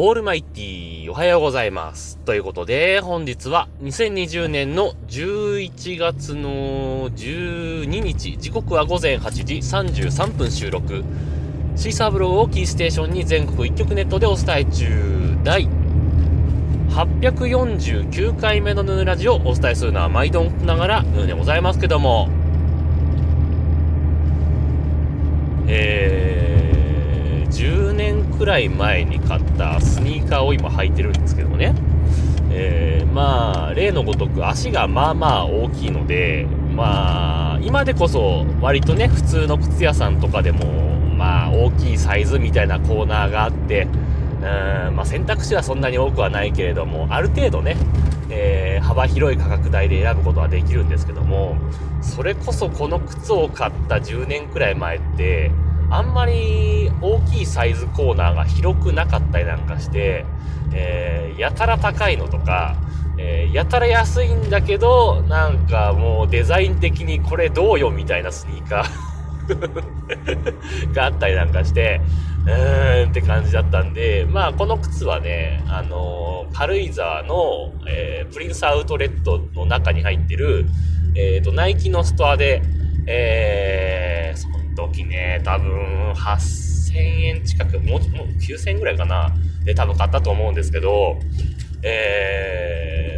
オールマイティーおはようございますということで、本日は2020年の11月の12日、時刻は午前8時33分収録、シーサーブログをキーステーションに全国一局ネットでお伝え中、第849回目のヌーラジをお伝えするのは毎度ながらヌーでございますけども、10年くらい前に買ったスニーカーを今履いてるんですけどもね、まあ例のごとく足がまあまあ大きいので、まあ今でこそ割とね、普通の靴屋さんとかでもまあ大きいサイズみたいなコーナーがあって、まあ選択肢はそんなに多くはないけれども、ある程度ね、幅広い価格帯で選ぶことはできるんですけども、それこそこの靴を買った10年くらい前ってあんまり大きいサイズコーナーが広くなかったりなんかして、やたら高いのとか、やたら安いんだけど、なんかもうデザイン的にこれどうよみたいなスニーカーがあったりなんかして、って感じだったんで、まあこの靴はね、軽井沢の、プリンスアウトレットの中に入ってる、ナイキのストアで、その時ね、多分8000円近く、もう9000円ぐらいかなで多分買ったと思うんですけど、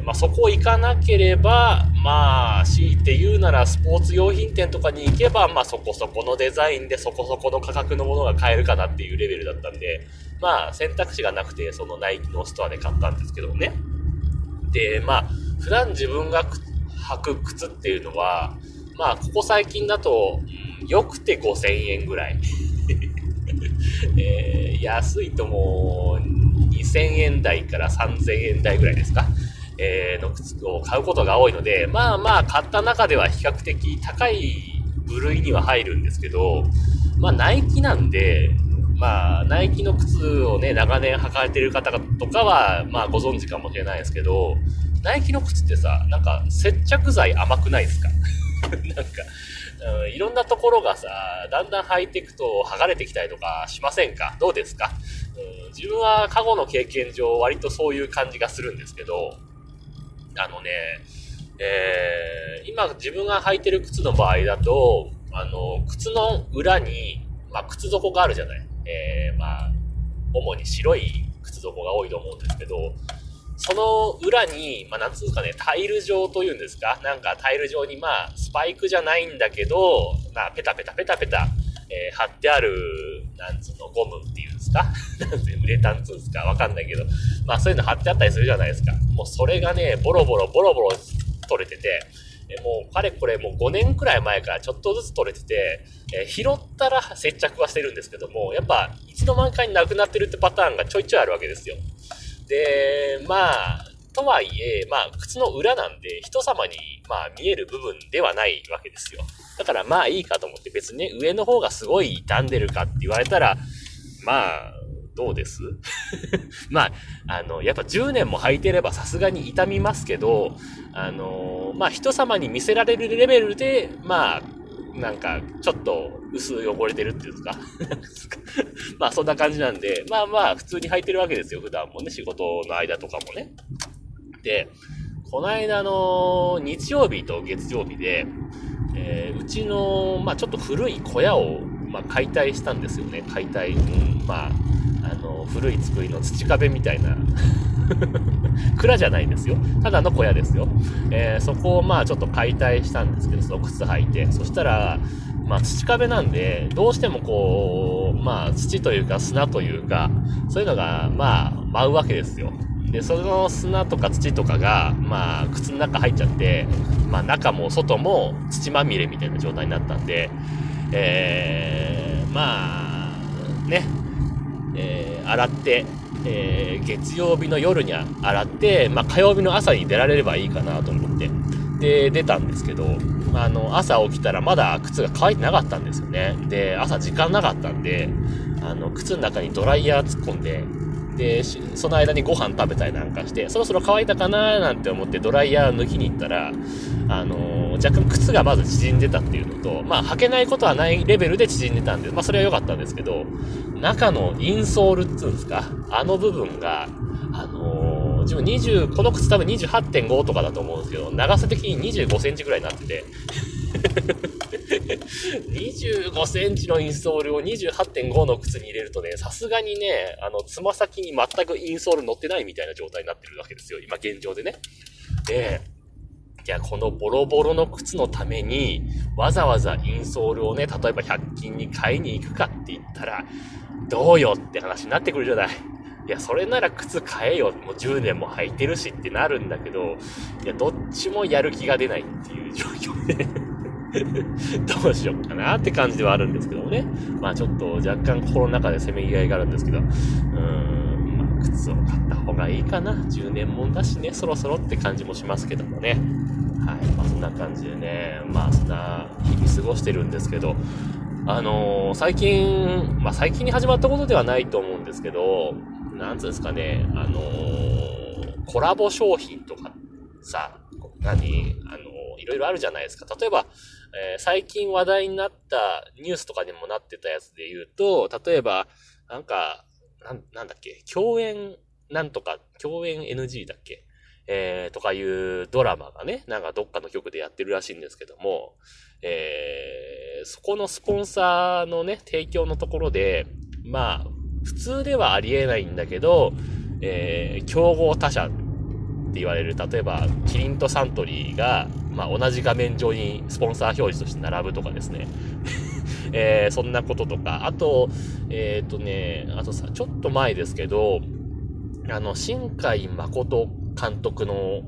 まあそこ行かなければ、まあ強いて言うならスポーツ用品店とかに行けば、まあそこそこのデザインでそこそこの価格のものが買えるかなっていうレベルだったんで、まあ選択肢がなくてそのナイキのストアで買ったんですけどね。で、まあ普段自分が履く靴っていうのは、まあここ最近だとよくて5000円ぐらい、安いともう2000円台から3000円台ぐらいですか、の靴を買うことが多いので、まあまあ買った中では比較的高い部類には入るんですけど、まあナイキなんで、まあナイキの靴をね、長年履かれてる方とかはまあご存知かもしれないですけど、ナイキの靴ってさ、なんか接着剤甘くないですかなんかいろんなところがさ、だんだん履いていくと剥がれてきたりとかしませんか？どうですか？自分は過去の経験上割とそういう感じがするんですけど、今自分が履いてる靴の場合だと、靴の裏に、まあ、靴底があるじゃない、まあ主に白い靴底が多いと思うんですけど、その裏に、まあ、なんつうんですかね、タイル状というんですか、なんかタイル状に、まあ、スパイクじゃないんだけど、まあ、ペタペタペタペタ、貼ってある、なんつうの、ゴムっていうんですかなんてウレタンつうんですかわかんないけど、まあ、そういうの貼ってあったりするじゃないですか。もうそれがね、ボロボロ取れてて、もう、これもう5年くらい前からちょっとずつ取れてて、拾ったら接着はしてるんですけども、やっぱ、一度満開になくなってるってパターンがちょいちょいあるわけですよ。で、まあ、とはいえ、まあ、靴の裏なんで、人様に、まあ、見える部分ではないわけですよ。だから、まあ、いいかと思って、別にね、上の方がすごい傷んでるかって言われたら、まあ、どうですまあ、やっぱ10年も履いてればさすがに傷みますけど、まあ、人様に見せられるレベルで、まあ、なんか、ちょっと、薄汚れてるっていうんですかまあそんな感じなんで、まあまあ普通に履いてるわけですよ、普段もね、仕事の間とかもね。で、この間の日曜日と月曜日で、うちの、まあちょっと古い小屋を、まあ、解体したんですよね。解体、まあ古い机の土壁みたいな蔵じゃないですよ、ただの小屋ですよ。そこをまあちょっと解体したんですけど、その靴履いて、そしたらまあ土壁なんで、どうしてもこう、まあ土というか砂というか、そういうのがまあ舞うわけですよ。で、その砂とか土とかがまあ靴の中入っちゃって、まあ中も外も土まみれみたいな状態になったんで、まあね、洗って、月曜日の夜に洗って、まあ火曜日の朝に出られればいいかなと思って、で出たんですけど、朝起きたらまだ靴が乾いてなかったんですよね。で、朝時間なかったんで、靴の中にドライヤー突っ込んで、でその間にご飯食べたりなんかして、そろそろ乾いたかななんて思ってドライヤー抜きに行ったら、若干靴がまず縮んでたっていうのと、まあ履けないことはないレベルで縮んでたんで、まあそれは良かったんですけど、中のインソールっていうんですか、あの部分が、自分この靴多分 28.5 とかだと思うんですけど、長さ的に25センチぐらいになってて25センチのインソールを 28.5 の靴に入れるとね、さすがにね、つま先に全くインソール乗ってないみたいな状態になってるわけですよ、今現状でね。で、じゃあこのボロボロの靴のためにわざわざインソールをね、例えば100均に買いに行くかって言ったらどうよって話になってくるじゃない。いや、それなら靴買えよ、もう10年も履いてるしってなるんだけど、いや、どっちもやる気が出ないっていう状況でどうしようかなって感じではあるんですけどもね。まあちょっと若干心の中でせめぎ合いがあるんですけど、まあ靴を買った方がいいかな、10年もんだしね、そろそろって感じもしますけどもね。はい、まあそんな感じでね、まあそんな日々過ごしてるんですけど、最近に始まったことではないと思うんですけど、なんつうんですかね、コラボ商品とかさ、いろいろあるじゃないですか。例えば、最近話題になったニュースとかにもなってたやつで言うと、例えば、共演 NG だっけ、とかいうドラマがね、なんかどっかの局でやってるらしいんですけども、そこのスポンサーのね、提供のところで、まあ、普通ではありえないんだけど、競合他社って言われる、例えばキリンとサントリーが、まあ、同じ画面上にスポンサー表示として並ぶとかですね、そんなこととか、あとさ、ちょっと前ですけど、新海誠監督の、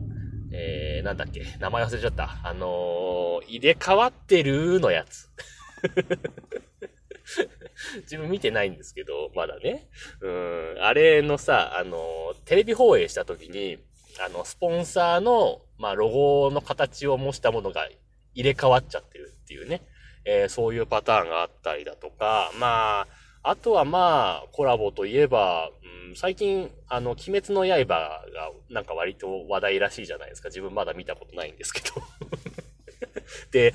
名前忘れちゃった、入れ替わってるのやつ自分見てないんですけど、まだね。あれのさ、テレビ放映した時に、スポンサーの、まあ、ロゴの形を模したものが入れ替わっちゃってるっていうね、そういうパターンがあったりだとか、まあ、あとはまあ、コラボといえば、最近、鬼滅の刃がなんか割と話題らしいじゃないですか。自分まだ見たことないんですけど。で、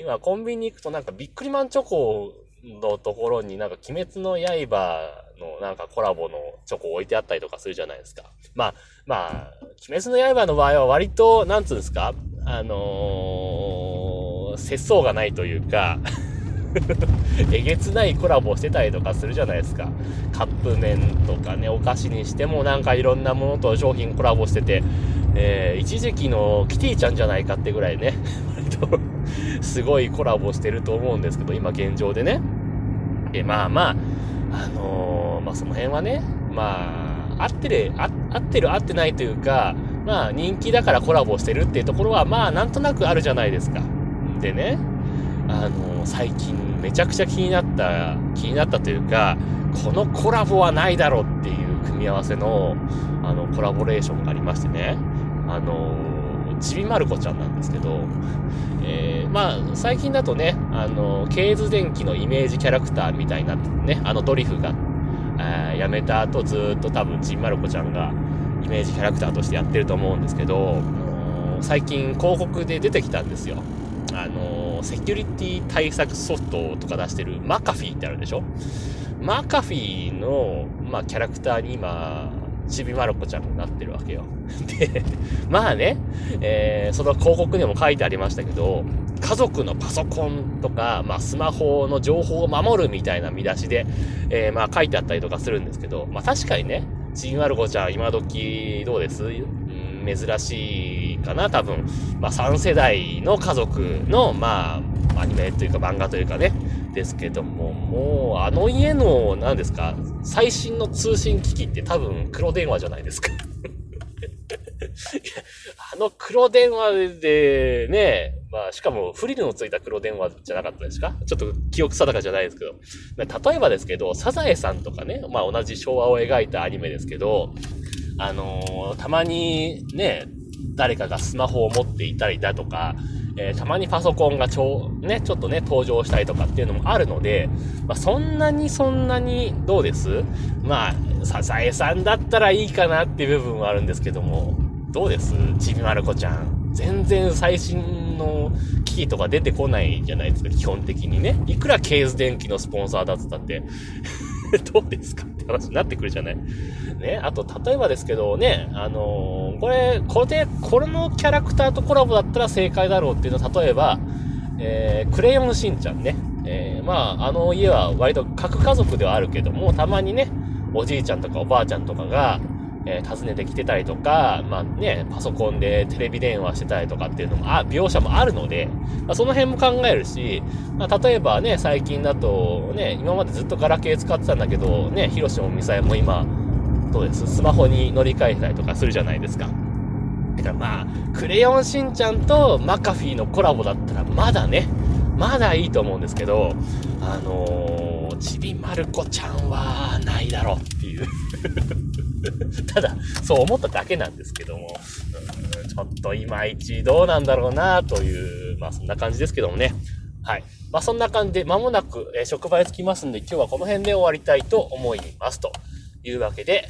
今コンビニ行くとなんかビックリマンチョコのところになんか鬼滅の刃のなんかコラボのチョコ置いてあったりとかするじゃないですか。まあ、鬼滅の刃の場合は割と、なんつうんですか、節操がないというか、えげつないコラボしてたりとかするじゃないですか。カップ麺とかね、お菓子にしてもなんかいろんなものと商品コラボしてて、一時期のキティちゃんじゃないかってぐらいね、割とすごいコラボしてると思うんですけど、今現状でね。で、まあその辺はね、まあ合ってないというか、まあ人気だからコラボしてるっていうところはまあなんとなくあるじゃないですか。でね、最近めちゃくちゃ気になったというか、このコラボはないだろうっていう組み合わせのコラボレーションがありましてね、ちびまる子ちゃんなんですけど、まあ最近だとね、ケーズ電機のイメージキャラクターみたいになってね、ドリフが辞めた後ずっと多分ちびまる子ちゃんがイメージキャラクターとしてやってると思うんですけど、最近広告で出てきたんですよ。セキュリティ対策ソフトとか出してるマカフィーってあるでしょ。マカフィーの、まあ、キャラクターに今ちびまる子ちゃんになってるわけよ。で、まあね、その広告にも書いてありましたけど、家族のパソコンとか、まあ、スマホの情報を守るみたいな見出しで、まあ書いてあったりとかするんですけど、まあ確かにね、ちびまる子ちゃん今時どうです？珍しいかな、多分。まあ3世代の家族の、まあアニメというか漫画というかね、ですけども、もうあの家の何ですか、最新の通信機器って多分黒電話じゃないですかあの黒電話でね、まあしかもフリルのついた黒電話じゃなかったですか。ちょっと記憶定かじゃないですけど、例えばですけど、サザエさんとかね、まあ同じ昭和を描いたアニメですけど、たまにね、誰かがスマホを持っていたりだとか、たまにパソコンがちょっとね、登場したりとかっていうのもあるので、まあ、そんなにどうです？まあ、サザエさんだったらいいかなっていう部分はあるんですけども、どうですちびまる子ちゃん、全然最新の機器とか出てこないじゃないですか基本的にね。いくらケーズ電機のスポンサーだったってどうですかって話になってくるじゃないね。あと例えばですけどね、このキャラクターとコラボだったら正解だろうっていうのは、例えば、クレヨンしんちゃんね、あの家は割と各家族ではあるけども、たまにねおじいちゃんとかおばあちゃんとかが、訪ねてきてたりとか、パソコンでテレビ電話してたりとかっていうのも描写もあるので、その辺も考えるし、例えばね最近だとね、今までずっとガラケー使ってたんだけどね、ヒロシもミサイも今どうですスマホに乗り換えたりとかするじゃないですか。だからクレヨンしんちゃんとマカフィーのコラボだったらまだいいと思うんですけど、ちびまる子ちゃんはないだろうっていうただそう思っただけなんですけども、ちょっといまいちどうなんだろうなという、そんな感じですけどもね。はい。そんな感じで間もなく、職場へ着きますんで、今日はこの辺で終わりたいと思いますというわけで、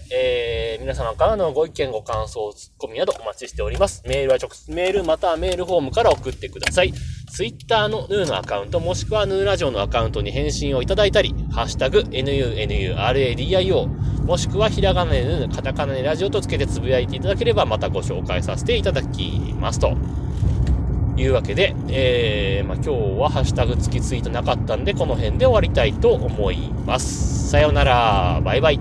皆様からのご意見ご感想ツッコミなどお待ちしております。メールは直接メールまたはメールフォームから送ってください。ツイッターのヌーのアカウントもしくはヌーラジオのアカウントに返信をいただいたり、ハッシュタグ NUNURADIO もしくはひらがなでヌーカタカナでラジオとつけてつぶやいていただければまたご紹介させていただきますというわけで、今日はハッシュタグ付きツイートなかったんでこの辺で終わりたいと思います。さようなら、バイバイ。